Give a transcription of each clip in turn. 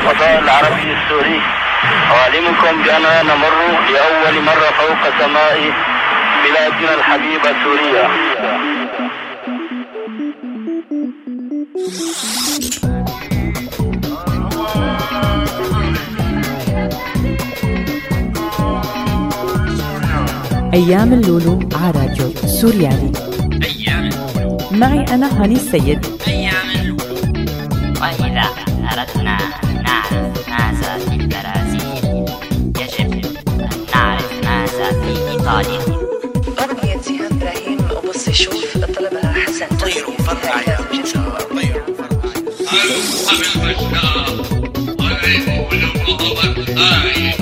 الفضاء العربي السوري. أعلمكم بأننا نمر لأول مرة فوق سماء بلادنا الحبيبة سوريا. أيام اللولو على راديو سوريالي. أيام اللولو معي أنا هاني السيد. أيام اللولو. وإذا أردنا أن نعرف ماذا في البرازيل يجب أن نعرف ماذا في إيطاليا. أغنية زياد إبراهيم أبص شوف طلبها حسن. طيروا فرقع يا بشار طيروا فرقع. قبل بشار قريبوا لو رضبت آية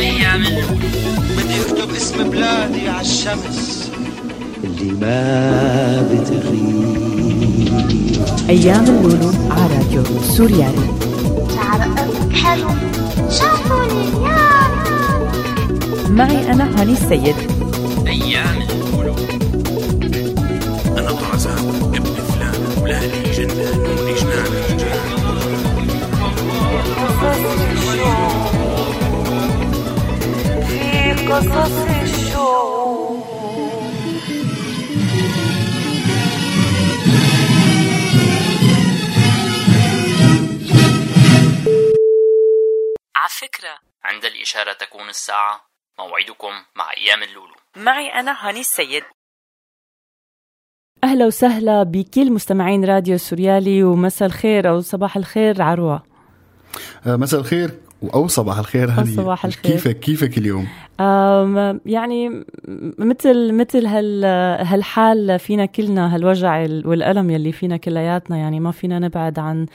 أيام اللولو. اكتب اسم بلادي على الشمس اللي ما بتغيب. ايام اللولو على راديو سوريالي. شعر قلبك حلو شافوني اليوم. معي انا هاني السيد. ايام اللولو. انا طرزان ابن فلان ولادي جنان ولجنان الجنان قصص الشوق. على فكرة عند الإشارة تكون الساعة. موعدكم مع أيام اللولو. معي أنا هاني السيد. أهلا وسهلا بكل مستمعين راديو سوريالي ومساء الخير أو صباح الخير عروة. مساء الخير أو صباح الخير هاني. كيفك اليوم؟ يعني مثل هالحال فينا كلنا، هالوجع والألم يلي فينا كلياتنا، يعني ما فينا نبعد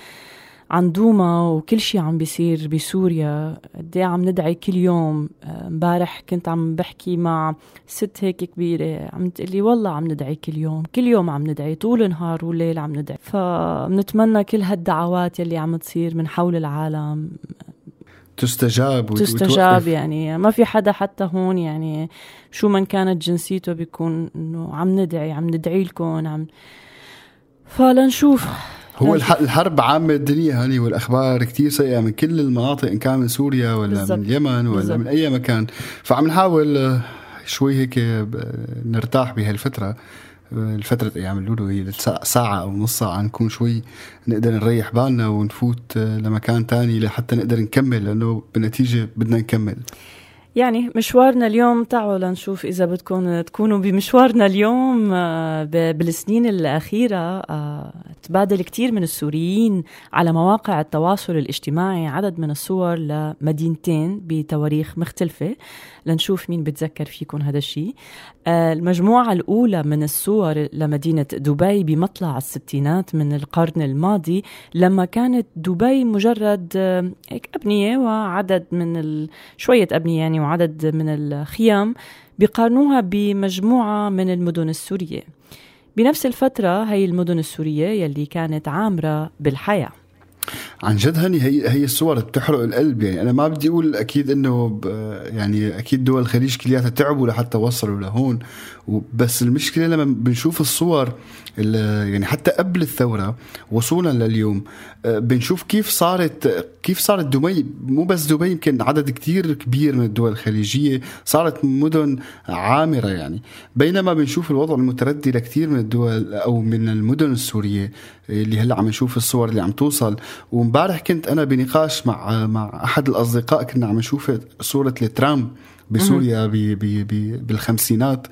عن دوما وكل شيء عم بيصير بسوريا. قد ايه عم ندعي كل يوم. امبارح كنت عم بحكي مع ست هيك كبيرة، عم تقلي والله عم ندعي كل يوم عم ندعي، طول النهار والليل عم ندعي. فبنتمنى كل هالدعوات يلي عم تصير من حول العالم تستجاب. يعني ما في حدا حتى هون، يعني شو من كانت جنسيته، بيكون انه عم ندعي لكم فلنشوف. هو الحرب عامة الدنيا هاني، والأخبار كتير سيئة من كل المناطق، إن كان من سوريا ولا بالزبط. من اليمن ولا بالزبط. من أي مكان. فعم نحاول شوي هيك نرتاح بهالفترة، الفترة أيام اللولو هي ساعة أو نص ساعة، نكون شوي نقدر نريح بالنا ونفوت لمكان تاني لحتى نقدر نكمل، لأنه بالنتيجة بدنا نكمل يعني مشوارنا اليوم. تعالوا لنشوف إذا بدكم تكونوا بمشوارنا اليوم. بالسنين الأخيرة تبادل كتير من السوريين على مواقع التواصل الاجتماعي عدد من الصور لمدينتين بتواريخ مختلفة، لنشوف مين بتذكر فيكم هذا الشيء. المجموعة الأولى من الصور لمدينة دبي بمطلع الستينات من القرن الماضي، لما كانت دبي مجرد أبنية وعدد من شوية أبنية يعني وعدد من الخيام، بيقارنوها بمجموعة من المدن السورية. بنفس الفترة هي المدن السورية يلي كانت عامرة بالحياة. عن جد هني هي الصور بتحرق القلب. يعني أنا ما بدي أقول أكيد إنه يعني أكيد دول الخليج كلياتها تعبوا لحتى وصلوا لهون، بس المشكلة لما بنشوف الصور يعني حتى قبل الثورة وصولا لليوم، بنشوف كيف صارت دبي، مو بس دبي، يمكن عدد كتير كبير من الدول الخليجية صارت مدن عامرة يعني، بينما بنشوف الوضع المتردي لكتير من الدول أو من المدن السورية اللي هلا عم نشوف الصور اللي عم توصل. ومبارح كنت أنا بنقاش مع أحد الأصدقاء، كنا عم نشوف صورة الترام بسوريا بالخمسينات،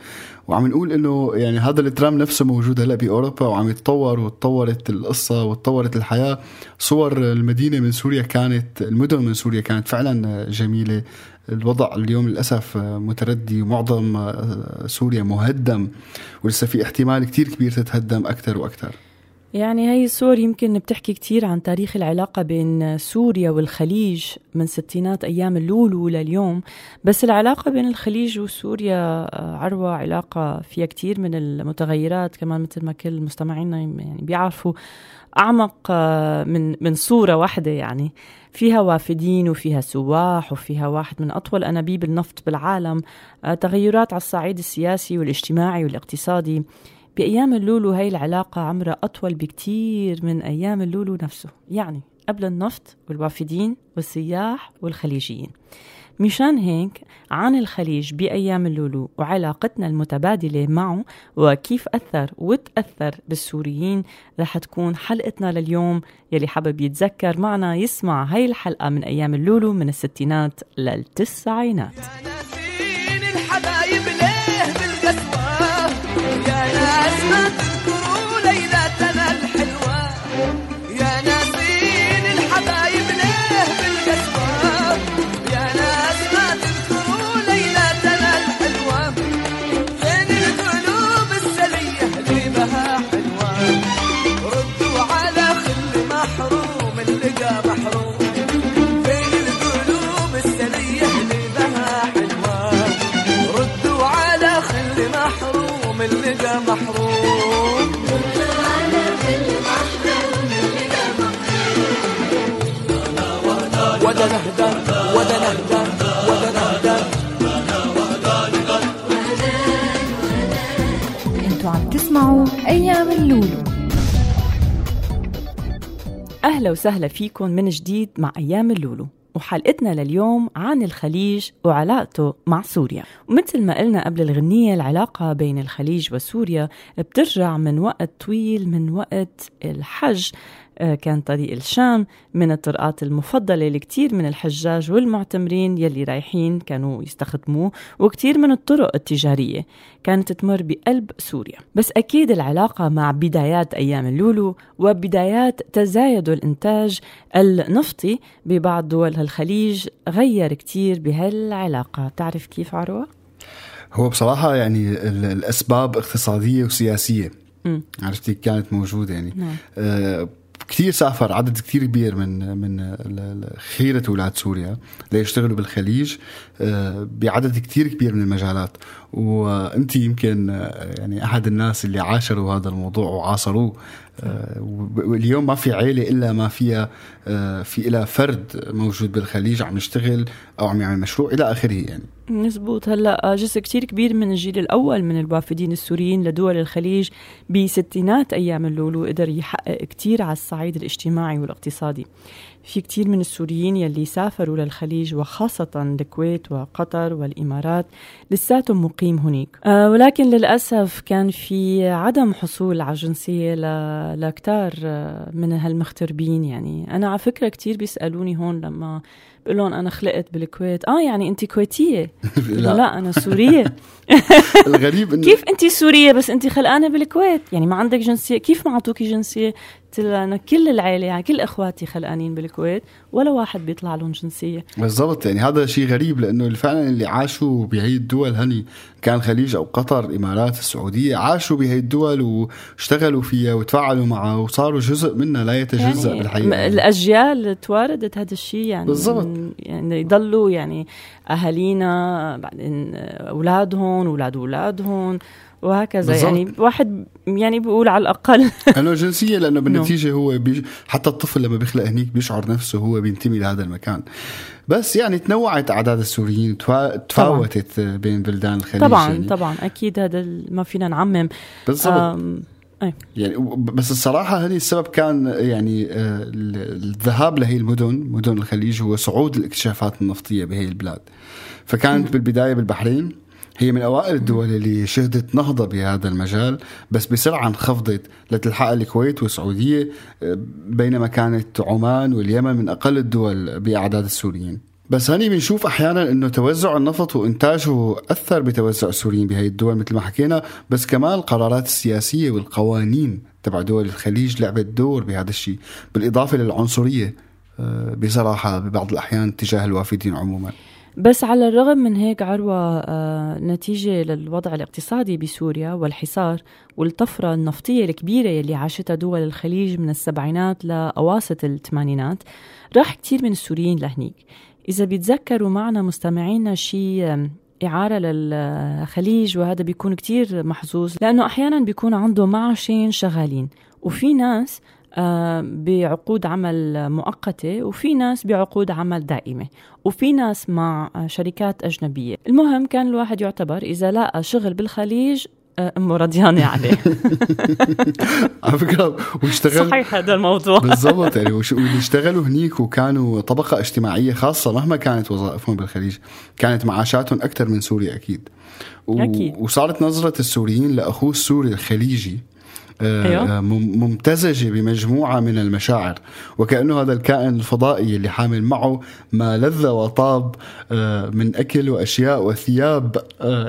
وعم نقول إنه يعني هذا الترام نفسه موجود هلأ بأوروبا وعم يتطور، وتطورت القصة وتطورت الحياة. صور المدينة من سوريا كانت، المدن من سوريا كانت فعلا جميلة. الوضع اليوم للأسف متردي، ومعظم سوريا مهدم، ولسه في احتمال كتير كبير تتهدم أكتر وأكتر. يعني هاي الصور يمكن بتحكي كتير عن تاريخ العلاقة بين سوريا والخليج من ستينات أيام اللولو لليوم. بس العلاقة بين الخليج وسوريا عروة علاقة فيها كتير من المتغيرات، كمان مثل ما كل مستمعينا يعني بيعرفوا، أعمق من صورة واحدة. يعني فيها وافدين وفيها سواح وفيها واحد من أطول أنابيب النفط بالعالم، تغيرات على الصعيد السياسي والاجتماعي والاقتصادي. بأيام اللولو هاي العلاقة عمرها أطول بكتير من أيام اللولو نفسه. يعني قبل النفط والوافدين والسياح والخليجيين. مشان هيك عن الخليج بأيام اللولو وعلاقتنا المتبادلة معه وكيف أثر وتأثر بالسوريين رح تكون حلقتنا لليوم. يلي حابب يتذكر معنا يسمع هاي الحلقة من أيام اللولو من الستينات للتسعينات. انتوا عم تسمعوا أيام اللولو. أهلا وسهلا فيكم من جديد مع أيام اللولو وحلقتنا لليوم عن الخليج وعلاقته مع سوريا. ومثل ما قلنا قبل الغنية، العلاقة بين الخليج وسوريا بترجع من وقت طويل، من وقت الحج. كان طريق الشام من الطرقات المفضلة لكتير من الحجاج والمعتمرين يلي رايحين كانوا يستخدموه، وكتير من الطرق التجارية كانت تمر بقلب سوريا. بس أكيد العلاقة مع بدايات أيام اللولو وبدايات تزايد الإنتاج النفطي ببعض دول الخليج غير كتير بهالعلاقة. تعرف كيف عروة؟ هو بصراحة يعني الأسباب اقتصادية وسياسية عرفتي كانت موجودة يعني. كتير سافر عدد كتير كبير من خيرة ولاد سوريا ليشتغلوا بالخليج بعدد كتير كبير من المجالات. وانت يمكن يعني أحد الناس اللي عاشروا هذا الموضوع وعاصروه. واليوم ما في عائلة إلا ما فيها في إلا فرد موجود بالخليج عم يشتغل أو عم يعمل مشروع إلى آخره يعني. مزبوط. هلأ جزء كتير كبير من الجيل الأول من الوافدين السوريين لدول الخليج بستينات أيام اللولو قدر يحقق كتير على الصعيد الاجتماعي والاقتصادي. في كتير من السوريين يلي سافروا للخليج وخاصة الكويت وقطر والإمارات لساتهم مقيم هناك، ولكن للأسف كان في عدم حصول على جنسية لكتار من هالمغتربين. يعني أنا على فكرة كتير بيسألوني هون لما بقولون أنا خلقت بالكويت، يعني أنت كويتية؟ لا أنا سورية. الغريب إنه كيف أنت سورية بس أنت خلقانة بالكويت، يعني ما عندك جنسية؟ كيف ما عطوكي جنسية؟ أنا كل العائلة يعني كل إخواتي خلقانين بالكويت ولا واحد بيطلع لهم جنسية. بالضبط. يعني هذا شيء غريب لأنه فعلا اللي عاشوا بهاي الدول هني كان خليج أو قطر إمارات السعودية، عاشوا بهاي الدول واشتغلوا فيها وتفاعلوا معها وصاروا جزء منها لا يتجزأ يعني بالحقيقة. الأجيال تواردت هذا الشيء يعني. بالضبط. يعني يضلوا يعني أهالينا بعدين أولادهم أولاد أولادهم وهكذا. بالزبط. يعني واحد يعني بيقول على الأقل أنه جنسية لأنه بالنتيجة هو حتى الطفل لما بيخلق هنيك بيشعر نفسه هو بينتمي لهذا المكان. بس يعني تنوعت أعداد السوريين، تفاوتت بين بلدان الخليج. طبعا يعني. طبعا أكيد هذا ما فينا نعمم. بالضبط. يعني بس الصراحة هذه السبب كان يعني الذهاب لهي مدن الخليج هو صعود الاكتشافات النفطية بهي البلاد. فكانت بالبداية بالبحرين هي من أوائل الدول اللي شهدت نهضة بهذا المجال، بس بسرعة انخفضت لتلحق الكويت والسعودية، بينما كانت عمان واليمن من أقل الدول بأعداد السوريين. بس هني بنشوف أحيانا أنه توزع النفط وإنتاجه أثر بتوزع السوريين بهاي الدول مثل ما حكينا، بس كمان القرارات السياسية والقوانين تبع دول الخليج لعبت دور بهذا الشيء، بالإضافة للعنصرية بصراحة ببعض الأحيان تجاه الوافدين عموما. بس على الرغم من هيك عروة، نتيجة للوضع الاقتصادي بسوريا والحصار والطفرة النفطية الكبيرة يلي عاشتها دول الخليج من السبعينات لأواسط الثمانينات راح كتير من السوريين لهنيك. إذا بيتذكروا معنا مستمعينا شيء إعارة للخليج، وهذا بيكون كتير محظوظ لأنه أحيانا بيكون عنده معاشين شغالين، وفي ناس بعقود عمل مؤقتة وفي ناس بعقود عمل دائمة وفي ناس مع شركات أجنبية. المهم كان الواحد يعتبر إذا لقى شغل بالخليج أمه رضيانة عليه. على فكرة واشتغل صحيح هذا الموضوع بالضبط يعني، واشتغلوا هنيك وكانوا طبقة اجتماعية خاصة مهما كانت وظائفهم بالخليج، كانت معاشاتهم أكتر من سوريا أكيد. وصارت نظرة السوريين لأخوه السوري الخليجي أيوه؟ ممتزجة بمجموعة من المشاعر، وكأنه هذا الكائن الفضائي اللي حامل معه ما لذ وطاب من أكل وأشياء وثياب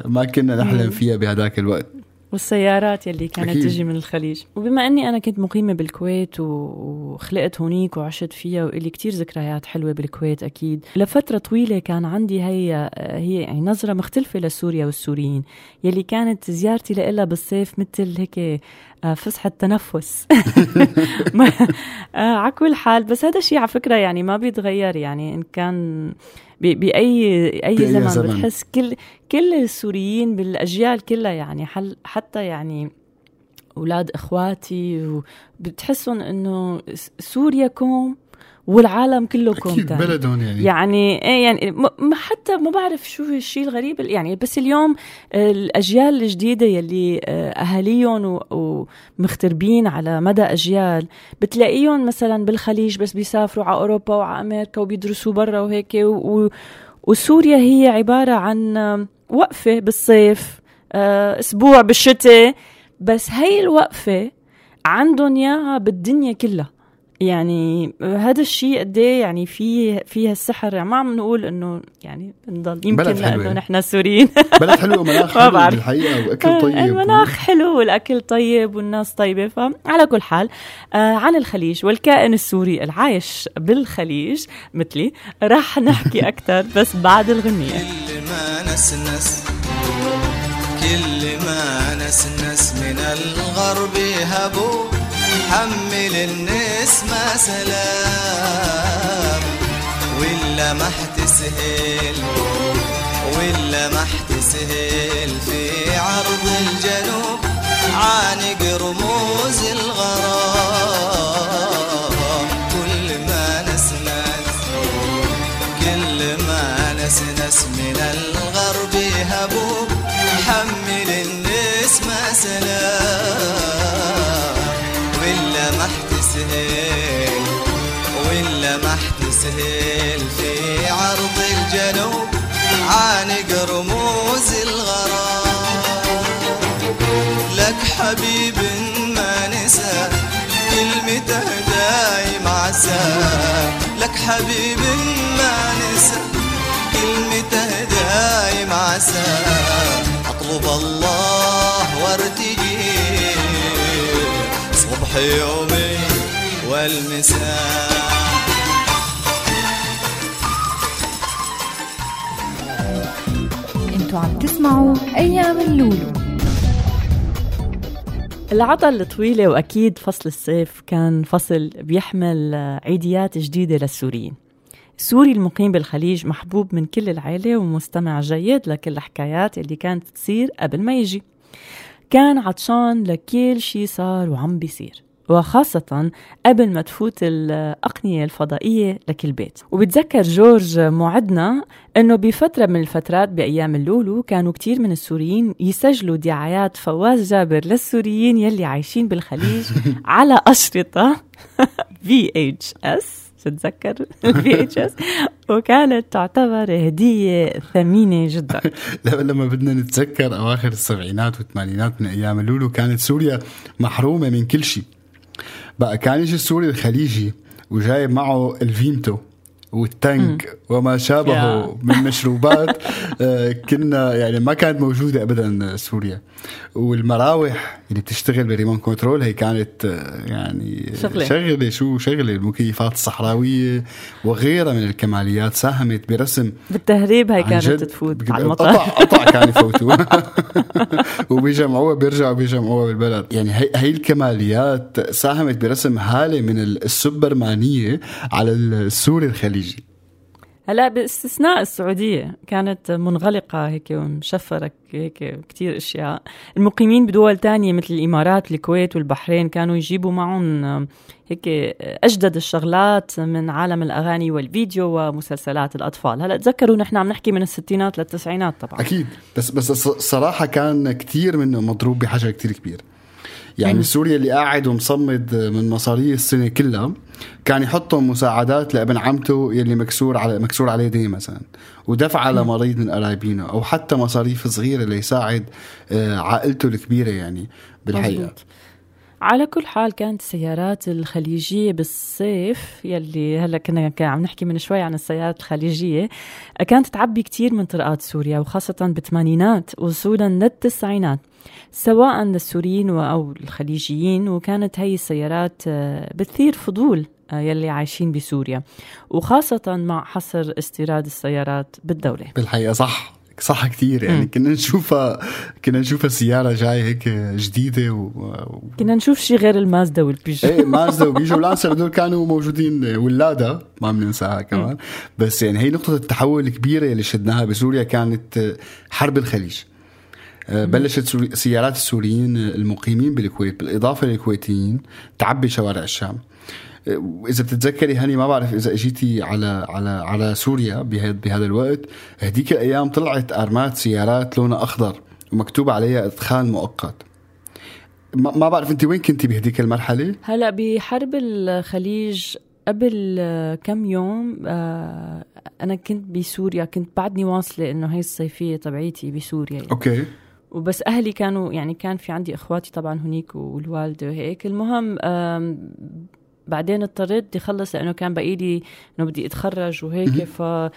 ما كنا نحلم فيها بهذاك الوقت، والسيارات يلي كانت أكيد تجي من الخليج. وبما أني أنا كنت مقيمة بالكويت وخلقت هونيك وعشت فيها وإلي كتير ذكريات حلوة بالكويت أكيد، لفترة طويلة كان عندي هي نظرة مختلفة لسوريا والسوريين، يلي كانت زيارتي لإلها بالصيف مثل هيك فسحة تنفس على كل حال. بس هذا الشيء على فكرة يعني ما بيتغير، يعني إن كان بأي زمن بتحس كل السوريين بالأجيال كلها يعني حتى يعني أولاد إخواتي بتحسن إنه سورياكم والعالم كله أكيد بلدهم يعني حتى ما بعرف شو الشيء الغريب يعني. بس اليوم الأجيال الجديدة يلي أهاليهم ومختربين على مدى أجيال بتلاقيهم مثلا بالخليج بس بيسافروا على أوروبا وعلى أمريكا وبيدرسوا برا وهيك، وسوريا هي عبارة عن وقفة بالصيف أسبوع بالشتاء، بس هاي الوقفة عندهم ياها بالدنيا كلها. يعني هذا الشيء قد ايه يعني فيها السحر، يعني ما عم نقول انه يعني بنضل يمكن لانه نحن سوريين بلد حلو ومناخ حلو بالحقيقه واكل طيب، المناخ حلو والاكل طيب والناس طيبه. فعلى كل حال عن الخليج والكائن السوري العايش بالخليج مثلي راح نحكي اكثر بس بعد الغنيه. كل ما نسنس من الغرب هبوا، حمل الناس ما سلام ولا ما احتسهل في عرض الجنوب عانق رموز الغرام. كل ما نسنس من الغرب هبوب، حمل الناس ما سلام ولا ما احتسهل في عرض الجنوب عانق رموز الغرام. لك حبيب ما نسى كلمته دايم عسى، لك حبيب ما نسى كلمته دايم عسى، اطلب الله وارتجي صبح يومي والمساء. انتوا عم تسمعوا أيام اللولو. العطل الطويلة وأكيد فصل الصيف كان فصل بيحمل عيديات جديدة للسوريين. السوري المقيم بالخليج محبوب من كل العائلة ومستمع جيد لكل الحكايات اللي كانت تصير قبل ما يجي، كان عطشان لكل شي صار وعم بيصير، وخاصة قبل ما تفوت الأقنية الفضائية لكل بيت. وبتذكر جورج موعدنا أنه بفترة من الفترات بأيام اللولو كانوا كتير من السوريين يسجلوا دعايات فواز جابر للسوريين يلي عايشين بالخليج على أشرطة VHS. تتذكر VHS؟ وكانت تعتبر هدية ثمينة جدا. لما بدنا نتذكر أواخر السبعينات والثمانينات من أيام اللولو كانت سوريا محرومة من كل شيء. بقى كان يجي السوري الخليجي وجايب معه الفيمتو والتانك وما شابهه من مشروبات كنا يعني ما كانت موجودة أبدا سوريا. والمراوح اللي بتشتغل بريمون كنترول هي كانت يعني شغلة المكيفات الصحراوية وغيرها من الكماليات ساهمت برسم بالتهريب. هي كانت تفوت على المطار قطع كان يفوتوا وبيجمعوها بيرجعوا بالبلد. يعني هي الكماليات ساهمت برسم هالة من السوبرمانية على السوري الخليجي. هلا باستثناء السعودية كانت منغلقة هيك ومشفرة هيك كتير أشياء. المقيمين بدول تانية مثل الإمارات والكويت والبحرين كانوا يجيبوا معهم هيك أجدد الشغلات من عالم الأغاني والفيديو ومسلسلات الأطفال. هلا تذكروا نحن عم نحكي من الستينات للتسعينات طبعا. أكيد بس الصراحة كان كتير منه مضروب بحجر كتير كبير. يعني سوريا اللي قاعد ومصمد من مصاريه السنة كلها كان يحطهم مساعدات لابن عمته يلي مكسور عليه دين مثلا ودفع على مريض من قرايبينه أو حتى مصاريف صغيرة اللي يساعد عائلته الكبيرة يعني بالحقيقة. مزبوط. على كل حال كانت السيارات الخليجية بالصيف يلي هلا كنا عم نحكي من شوي عن السيارات الخليجية كانت تعبي كتير من طرقات سوريا وخاصة بالثمانينات وصولا للتسعينات سواء للسوريين أو الخليجيين. وكانت هاي السيارات بتثير فضول يلي عايشين بسوريا وخاصة مع حصر استيراد السيارات بالدولة. بالحقيقة صح كتير يعني كنا نشوفها سيارة جاي هيك جديدة كنا نشوف شي غير المازدا والبيجو. ايه مازدا وبيجو والانسر دول كانوا موجودين واللادا ما بننساها كمان. بس يعني هي نقطة التحول الكبيرة اللي شدناها بسوريا كانت حرب الخليج. بلشت سيارات السوريين المقيمين بالكويت بالإضافة للكويتيين تعبي شوارع الشام. إذا بتتذكري هاني ما بعرف إذا أجيتي على سوريا بهذا الوقت هديك الأيام طلعت أرمات سيارات لونها أخضر ومكتوب عليها إدخال مؤقت. ما بعرف أنت وين كنتي بهديك المرحلة؟ هلأ بحرب الخليج قبل كم يوم أنا كنت بسوريا، كنت بعدني واصلة إنه هاي الصيفية تبعيتي بسوريا يعني. أوكي. وبس أهلي كانوا يعني كان في عندي إخواتي طبعا هنيك والوالدة وهيك. المهم بعدين اضطريت بدي خلص لأنه كان بقيلي إنه بدي أتخرج وهيك فرحت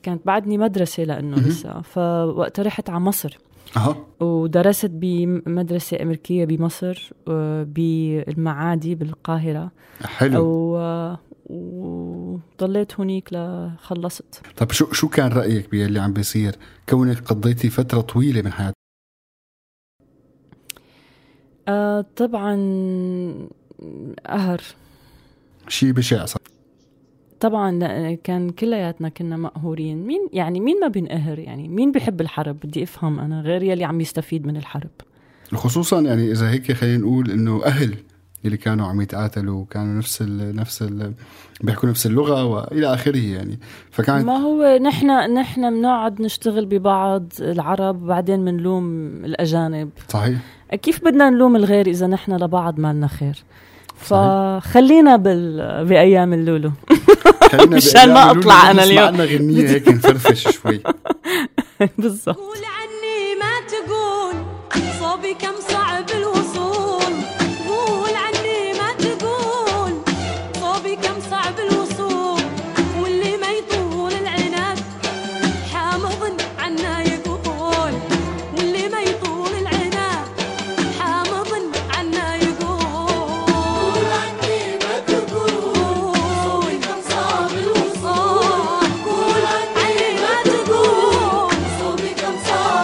كانت بعدني مدرسة لأنه لسه فوقت رحت على مصر ودرست بمدرسة أمريكية بمصر بالمعادي بالقاهرة. حلو. وضليت هنيك لخلصت. طب شو كان رأيك باللي عم بيصير كونك قضيتي فترة طويلة من حياتك؟ طبعا قهر شيء بشع صح. طبعا كان كلياتنا كنا مقهورين. مين ما بينقهر يعني؟ مين بيحب الحرب؟ بدي افهم انا غير يلي عم يستفيد من الحرب، خصوصا يعني اذا هيك خلينا نقول انه اهل اللي كانوا عم يتقاتلوا كانوا نفس بيحكوا نفس اللغة وإلى آخره يعني. فكانت ما هو نحن بنقعد نشتغل ببعض العرب وبعدين بنلوم الأجانب. صحيح. كيف بدنا نلوم الغير إذا نحن لبعض ما لنا خير؟ فخلينا بأيام اللولو مشان ما أطلع أنا اليوم معنا غنية هيك نفرفش شوي. بالضبط. قول عني ما تقول صوبي كم صعب الوصول، قول عني ما تقول صوبي كم صعب الوصول، واللي ما يطول العنب حامض عنا يقول، واللي ما يطول العنب حامض عنا يقول، قول عني ما تقول صوبي كم صعب الوصول، قول عني ما تقول صوبي كم صعب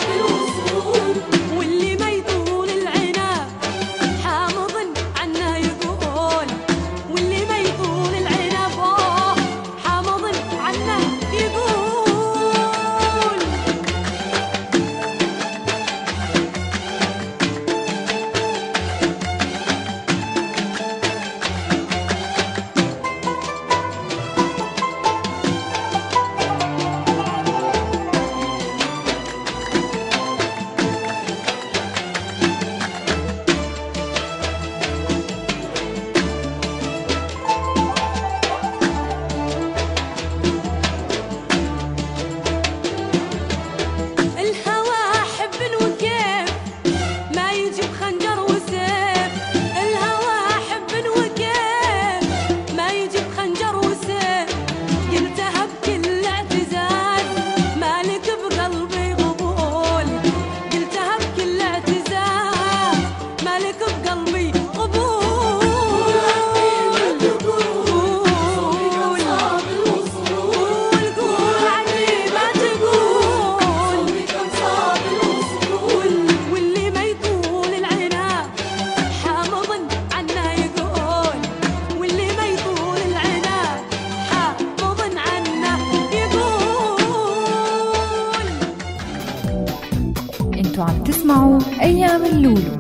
انتوا عم تسمعوا أيام اللولو.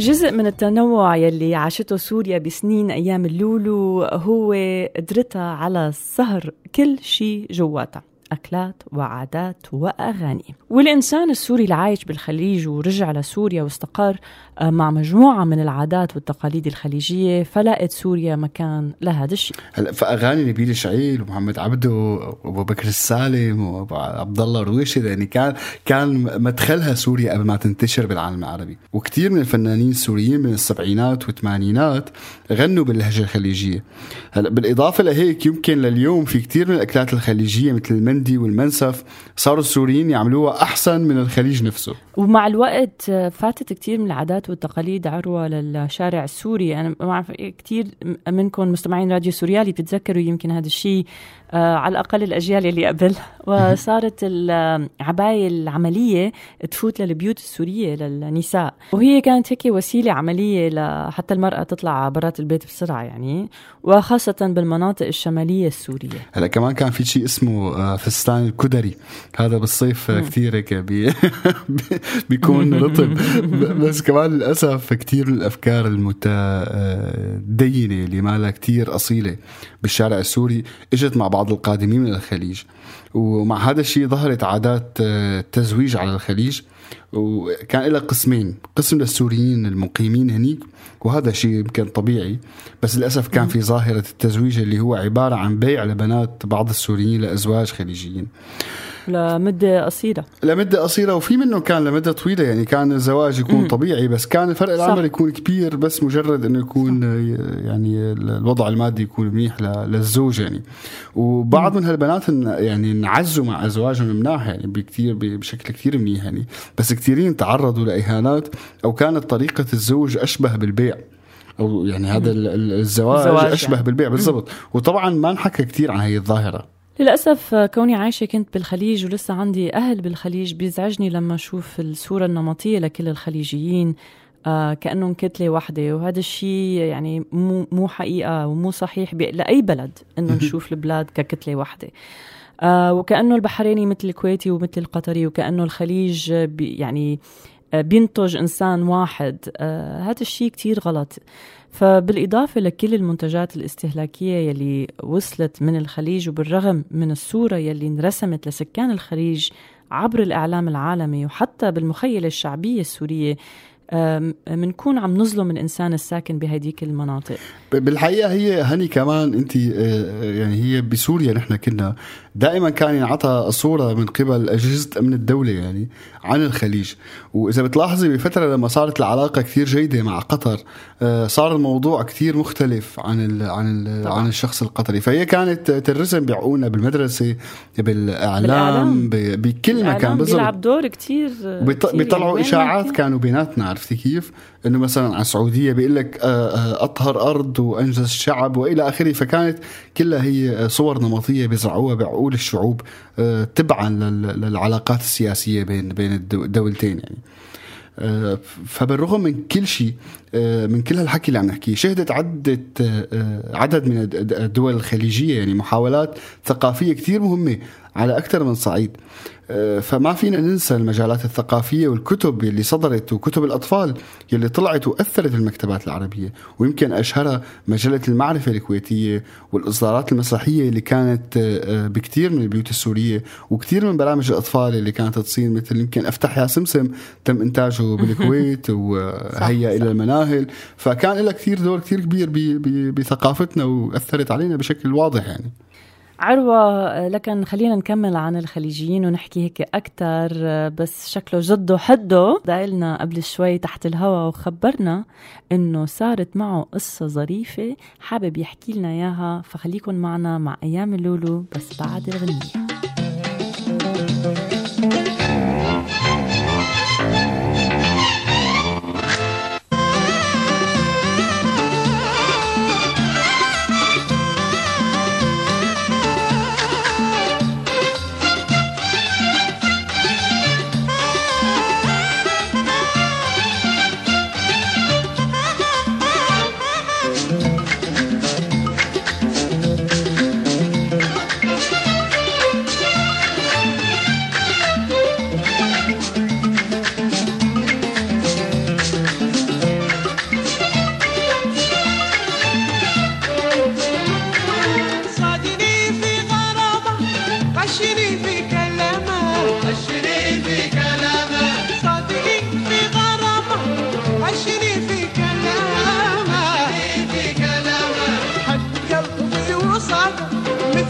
جزء من التنوع يلي عاشته سوريا بسنين أيام اللولو هو قدرتها على صهر كل شيء جواتها، أكلات وعادات وأغاني. والإنسان السوري العايش بالخليج ورجع لسوريا واستقر مع مجموعة من العادات والتقاليد الخليجية، فلقت سوريا مكان لهذا الشيء. فأغاني نبيل شعيل ومحمد عبده وأبو بكر السالم وعبد الله رويشد، يعني كان مدخلها سوريا قبل ما تنتشر بالعالم العربي. وكثير من الفنانين السوريين من السبعينات والثمانينات غنوا باللهجة الخليجية. بالإضافة لهيك يمكن لليوم في كثير من الأكلات الخليجية مثل المندي والمنسف صاروا السوريين يعملوها أحسن من الخليج نفسه. ومع الوقت فاتت كتير من العادات والتقاليد عروة للشارع السوري. أنا ما أعرف كتير منكم مستمعين راديو سوريالي بتتذكروا يمكن هذا الشيء، على الأقل الأجيال اللي قبل. وصارت العباية العملية تفوت للبيوت السورية للنساء، وهي كانت هيك وسيلة عملية لحتى المرأة تطلع برات البيت بسرعة يعني، وخاصة بالمناطق الشمالية السورية. هلا كمان كان في شيء اسمه فستان الكدري، هذا بالصيف كثير هيك بيكون رطب. بس كمان للأسف كثير الأفكار المتدينة اللي مالها كثير أصيلة بالشارع السوري اجت مع بعض القادمين من الخليج، ومع هذا الشيء ظهرت عادات التزويج على الخليج، وكان لها قسمين: قسم للسوريين المقيمين هنيك، وهذا شيء كان طبيعي، بس للأسف كان في ظاهرة التزويج اللي هو عبارة عن بيع لبنات بعض السوريين لأزواج خليجيين لمدة قصيرة، وفي منه كان لمدة طويلة. يعني كان الزواج يكون طبيعي، بس كان فرق العمر يكون كبير، بس مجرد أنه يكون يعني الوضع المادي يكون منيح للزوج يعني. وبعض من هالبنات يعني انعزوا مع أزواجهم مناح يعني بشكل كتير منيح يعني، بس كتيرين تعرضوا لإهانات، أو كانت طريقة الزوج أشبه بالبيع، أو يعني هذا الزواج أشبه يعني بالبيع بالضبط. وطبعا ما نحكى كتير عن هاي الظاهرة. للأسف كوني عايشة كنت بالخليج ولسه عندي أهل بالخليج، بيزعجني لما أشوف الصورة النمطية لكل الخليجيين كأنهم كتلة واحدة. وهذا الشيء يعني مو حقيقة ومو صحيح لأي بلد أنه نشوف البلاد ككتلة واحدة، وكأنه البحريني مثل الكويتي ومثل القطري، وكأنه الخليج يعني بينتج إنسان واحد. هذا الشيء كتير غلط. فبالإضافة لكل المنتجات الاستهلاكية يلي وصلت من الخليج، وبالرغم من الصورة يلي انرسمت لسكان الخليج عبر الإعلام العالمي وحتى بالمخيلة الشعبية السورية، منكون عم نظلم الإنسان الساكن بهديك المناطق. بالحقيقة هي هني كمان أنت يعني هي بسوريا نحن كنا دائما كان ينعطى صورة من قبل أجهزة أمن الدولة يعني عن الخليج. وإذا بتلاحظي بفترة لما صارت العلاقة كثير جيدة مع قطر، صار الموضوع كثير مختلف عن الشخص القطري. فهي كانت ترسم بعقولنا بالمدرسة بالإعلام بكل مكان بالضبط، بيلعب دور كثير. بيطلعوا إشاعات كانوا بيناتنا، عرفتي كيف؟ إنه مثلا على السعودية بيقول لك أطهر أرض وأنجز شعب وإلى آخره. فكانت كلها هي صور نمطية بيزرعوها بعقول الشعوب تبعا للعلاقات السياسية بين الدولتين يعني. فبالرغم من كل شيء، من كل هالحكي اللي عم نحكيه، شهدت عدد من الدول الخليجية يعني محاولات ثقافية كتير مهمة على أكثر من صعيد. فما فينا ننسى المجالات الثقافية والكتب اللي صدرت، وكتب الأطفال اللي طلعت وأثرت المكتبات العربية. ويمكن أشهرها مجلة المعرفة الكويتية والإصدارات المسرحية اللي كانت بكتير من البيوت السورية، وكتير من برامج الأطفال اللي كانت تصير مثل يمكن أفتح يا سمسم تم إنتاجه بالكويت، وهيا إلى المناهل. فكان لها كتير دور كتير كبير بثقافتنا، وأثرت علينا بشكل واضح يعني. عروة، لكن خلينا نكمل عن الخليجيين ونحكي هيك أكتر. بس شكله جده حده دايلنا قبل شوي تحت الهوا وخبرنا إنه صارت معه قصة ظريفة حابب يحكي لنا إياها، فخليكن معنا مع أيام اللولو بس بعد الغنية.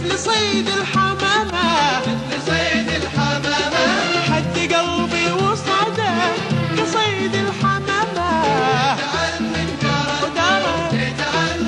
مثل صيد الحمامة، مثل صيد الحمامة، حد قلبي وصعده كصيد الحمامة. تعال نقدر تعال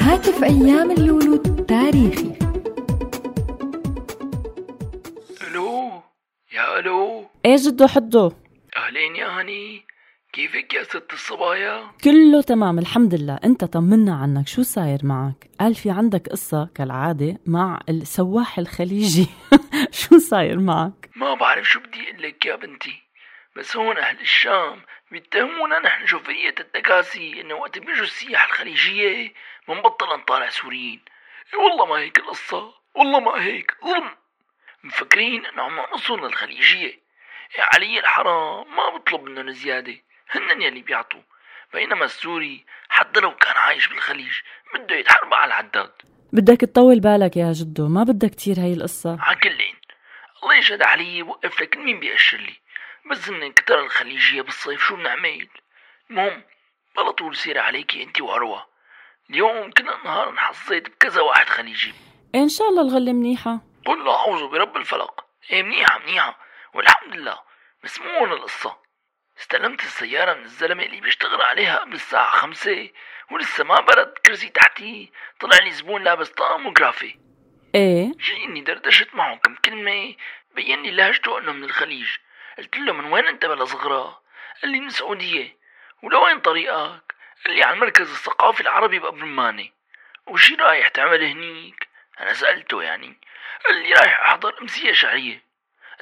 هاتف أيام اللولو التاريخي. ألو، يا ألو، إيه جدو حدو؟ أهلين يا هاني، كيفك يا ست الصبايا؟ كله تمام الحمد لله، أنت طمنا عنك، شو صاير معك؟ قال في عندك قصة كالعادة مع السواح الخليجي. شو صاير معك؟ ما بعرف شو بدي أقول لك يا بنتي، بس هون أهل الشام بيتهمونا نحن شوفية التكاسي، إنه وقت بيجوا السياح الخليجية منبطل نطالع سوريين. والله ما هيك القصة، والله ما هيك ظلم، مفكرين إنه عم نقصهم للخليجية. علي الحرام ما بطلب منهم زيادة، هنن يلي بيعطوا، بينما السوري حتى لو كان عايش بالخليج بده يتحرب على العداد. بدك تطول بالك يا جدو، ما بدك كتير هاي القصة. عكلين الله يشهد علي، بوقف لك مين بيأشر لي، بس من كتر الخليجية بالصيف شو بنعمل. المهم بلا طول سيرة عليكي انتي وعروة، اليوم كل النهار انحصيت بكذا واحد خليجي. ان شاء الله الغلة منيحة، قل اعوذ برب الفلق. ايه منيحة منيحة والحمد لله، بس مو هون القصة. استلمت السيارة من الزلمة اللي بيشتغل عليها قبل الساعة 5، ولسه ما برد كرسي تحتي طلع لي زبون لابس طقم وجرافي. ايه جيني دردشت معه كم كلمة، بين لي لهجته انه من الخليج. قلت له من وين انت بلا صغرى؟ قال لي من السعودية. ولوين طريقك؟ قال لي على المركز الثقافي العربي بأب رمانة. وشي رايح تعمل هنيك؟ انا سألته يعني، قال لي رايح احضر امسية شعرية.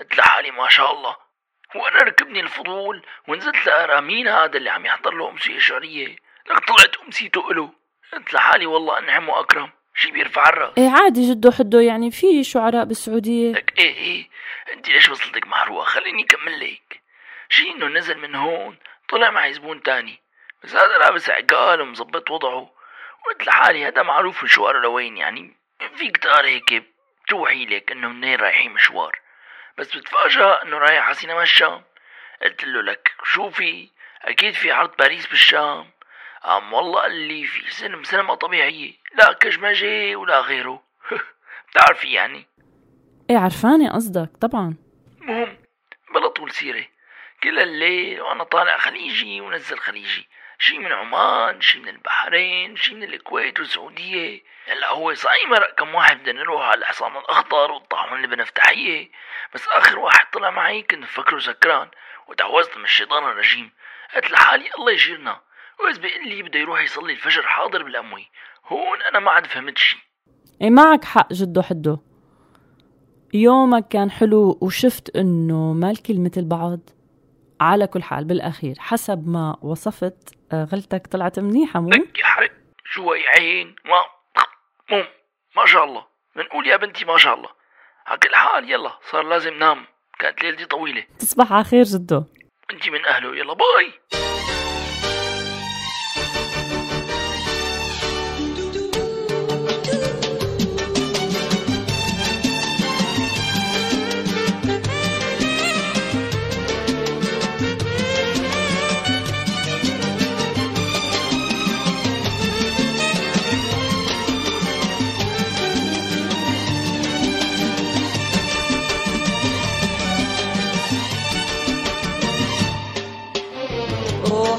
قلت لحالي ما شاء الله، وانا ركبني الفضول ونزلت لأرى مين هذا اللي عم يحضر له امسية شعرية. لك طلعت امسيته إله. قلت لحالي والله انعم واكرم، شي بيرفع الراس. ايه عادي جدو حدو، يعني في شعراء بالسعودية. لك ايه انت ليش وصلتك محروقة؟ خليني اكمل لك. شي انه نزل من هون طلع معي زبون تاني، بس هذا لابس عقال ومظبط وضعه. وقلت لحالي هذا معروف من شواره لوين، يعني في قطار هيك بتوحي لك انه منين رايحين مشوار، بس بتفاجأ انه رايح على سينما الشام. قلت له لك شوفي اكيد في عرض باريس بالشام. عم والله قال لي في سينما طبيعية، لا كشمجي ولا غيره. بتعرفي يعني؟ ايه عرفاني قصدك طبعا. مهم بلا طول سيرة، كل الليل وانا طالع خليجي ونزل خليجي، شي من عمان، شي من البحرين، شي من الكويت والسعودية. هلا هو صحيح مرق كم واحد بدنا نروح على الحصان الاخضر والطاحون اللي بنفتحيه، بس اخر واحد طلع معي كنت فكره سكران وتعوزت من الشيطان الرجيم. قلت لحالي الله يشيرنا، وإذ بيقول لي بده يروح يصلي الفجر حاضر بالأموي. هون أنا ما عاد فهمت شي. إيه معك حق جدو حدو، يومك كان حلو وشفت إنه ما الكلمة البعض. على كل حال بالأخير حسب ما وصفت غلتك طلعت منيحة. مو لك يا حرق شو هي عين ما شاء الله، منقول يا بنتي ما شاء الله. عكل الحال يلا صار لازم نام، كانت ليلتي طويلة. تصبح على خير جدو، أنت من أهله، يلا باي.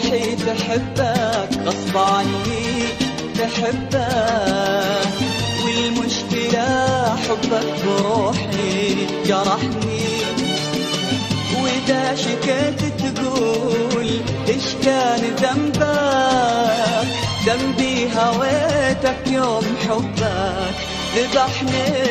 شي تحبك غصب عني تحبك، والمشكلة حبك بروحي جرحني، وإذا شكيت تقول إيش كان ذنبك، ذنبي هويتك يوم حبك ذبحني.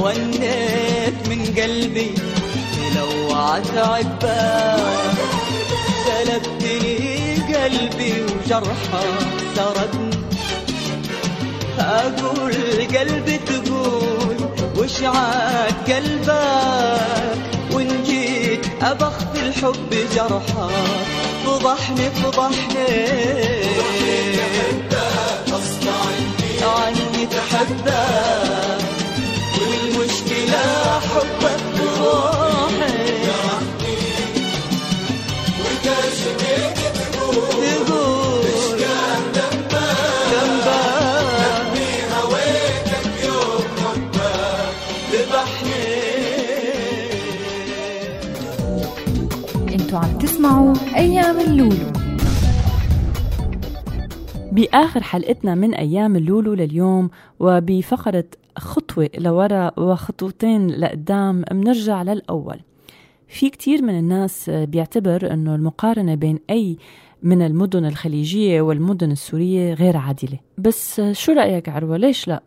وهنيت من قلبي تلوعت عباك، سلبتني قلبي وجرحه سردني، أقول قلبي تقول وش عاد قلبك، وإن جيت أبخذ الحب جرحه فضحني فضحني. تحبك غصب عني تحبك، لا حبك بروحي جرحني، وإذا شكيت تقول إيش كان ذنبك، ذنبي هويتك يوم حبك ذبحني. انتوا عم تسمعوا أيام اللولو. بآخر حلقتنا من أيام اللولو لليوم، وبفقرة خطوة لورا وخطوتين لقدام، منرجع للأول. في كتير من الناس بيعتبر أنه المقارنة بين أي من المدن الخليجية والمدن السورية غير عادلة، بس شو رأيك عروة؟ ليش لا؟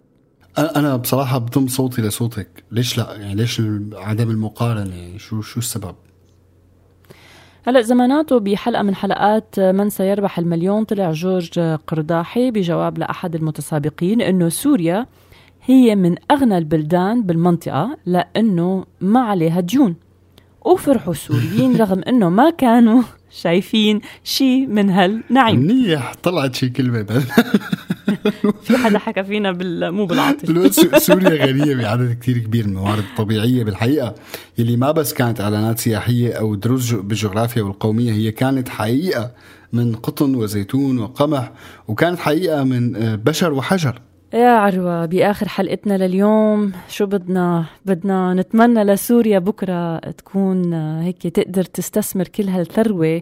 أنا بصراحة بضم صوتي لصوتك، ليش لا؟ يعني ليش عدم المقارنة؟ يعني شو السبب؟ هلأ زماناته بحلقة من حلقات من سيربح المليون طلع جورج قرداحي بجواب لأحد المتسابقين أنه سوريا هي من أغنى البلدان بالمنطقة لأنه ما عليها ديون، وفرحوا السوريين رغم أنه ما كانوا شايفين شي من هالنعيم. منيح طلعت شي كلمة بل في حدا حكى فينا مو بالعاطفة. سوريا غنية بعدد كتير كبير من الموارد الطبيعية بالحقيقة، يلي ما بس كانت إعلانات سياحية أو دروس بالجغرافيا والقومية، هي كانت حقيقة من قطن وزيتون وقمح، وكانت حقيقة من بشر وحجر. يا عروة، بآخر حلقتنا لليوم شو بدنا نتمنى لسوريا بكرة تكون هيك تقدر تستثمر كل هالثروة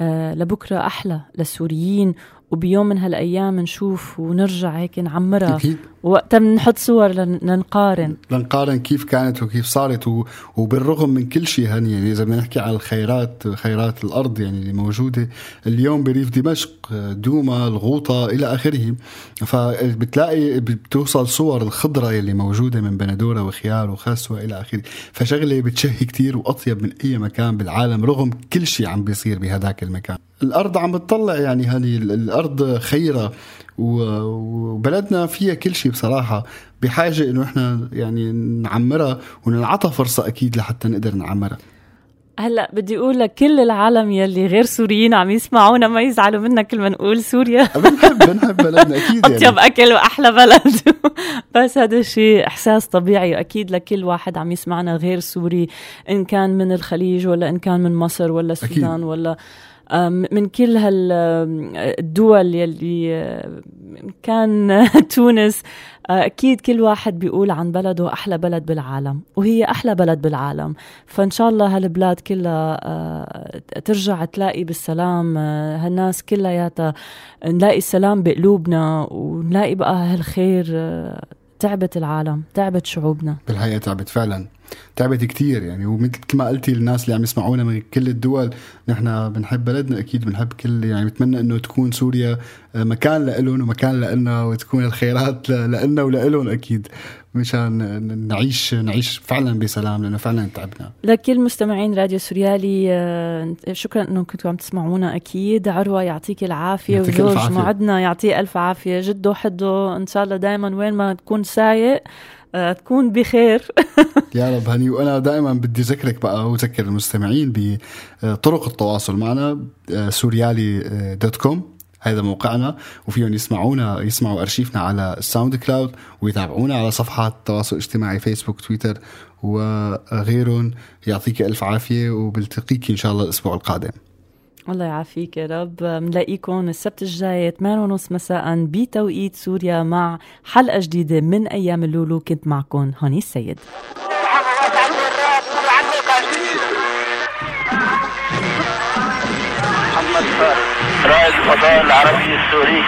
لبكرة أحلى للسوريين، وبيوم من هالأيام نشوف ونرجع هيك نعمرها، وقتها نحط صور لنقارن كيف كانت وكيف صارت. وبالرغم من كل شيء هني، يعني إذا بنحكي على خيرات الأرض يعني اللي موجودة اليوم بريف دمشق، دوما، الغوطة، إلى آخره، فبتلاقي بتوصل صور الخضرة اللي موجودة من بندورة وخيار وخسوة إلى آخره، فشغلة بتشهي كتير وأطيب من أي مكان بالعالم رغم كل شيء عم بيصير بهذاك المكان. الأرض عم بتطلع، يعني هذه الأرض خيرة، وبلدنا فيها كل شيء بصراحة، بحاجة إنه إحنا يعني نعمرها ونعطها فرصة أكيد لحتى نقدر نعمرها. هلأ بدي أقول لك كل العالم يلي غير سوريين عم يسمعونا ما يزعلوا منا كل ما نقول سوريا بنحب بلدنا أكيد، يعني أطيب أكل وأحلى بلد بس هذا شيء إحساس طبيعي أكيد لكل واحد عم يسمعنا غير سوري، إن كان من الخليج ولا إن كان من مصر ولا السودان أكيد. ولا من كل هالدول يلي كان تونس، أكيد كل واحد بيقول عن بلده أحلى بلد بالعالم، وهي أحلى بلد بالعالم. فإن شاء الله هالبلاد كلها ترجع تلاقي بالسلام، هالناس كلها نلاقي السلام بقلوبنا، ونلاقي بقى هالخير. تعبت العالم، تعبت شعوبنا بالحقيقة، تعبت فعلا. تعبت كتير يعني. ومثل ما قلتي للناس اللي عم يسمعونا من كل الدول, نحن بنحب بلدنا أكيد, بنحب كل يعني بتمنى إنه تكون سوريا مكان لإلهم ومكان لإلنا, وتكون الخيرات لإلنا ولإلهم أكيد, مشان نعيش فعلا بسلام, لأنه فعلا تعبنا. لكل مستمعين راديو سوريالي شكرا أنكم كنتوا عم تسمعونا. أكيد عروة يعطيك العافية, وزوج معدنا يعطيه ألف عافية, جده حده إن شاء الله دايما وين ما تكون سايق تكون بخير يا رب هني. وأنا دائما بدي ذكرك بقى وذكر المستمعين بطرق التواصل معنا, souriali.com هذا موقعنا, وفيهم يسمعوا أرشيفنا على الساوند كلاود, ويتابعونا على صفحات التواصل الاجتماعي فيسبوك تويتر وغيرهم. يعطيك ألف عافية, وبلتقيك إن شاء الله الأسبوع القادم. الله يعافيك يا رب. منلاقيكم السبت الجاي 8:30 مساء بتوقيت سوريا مع حلقة جديدة من أيام اللولو. كنت معكم هاني السيد. رائد الفضاء العربي السوري,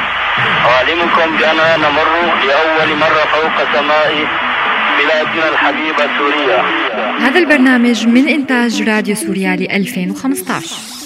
أعلمكم بأننا نمر لأول مرة فوق سماء بلادنا الحبيبة سوريا. هذا البرنامج من إنتاج راديو سوريالي 2015.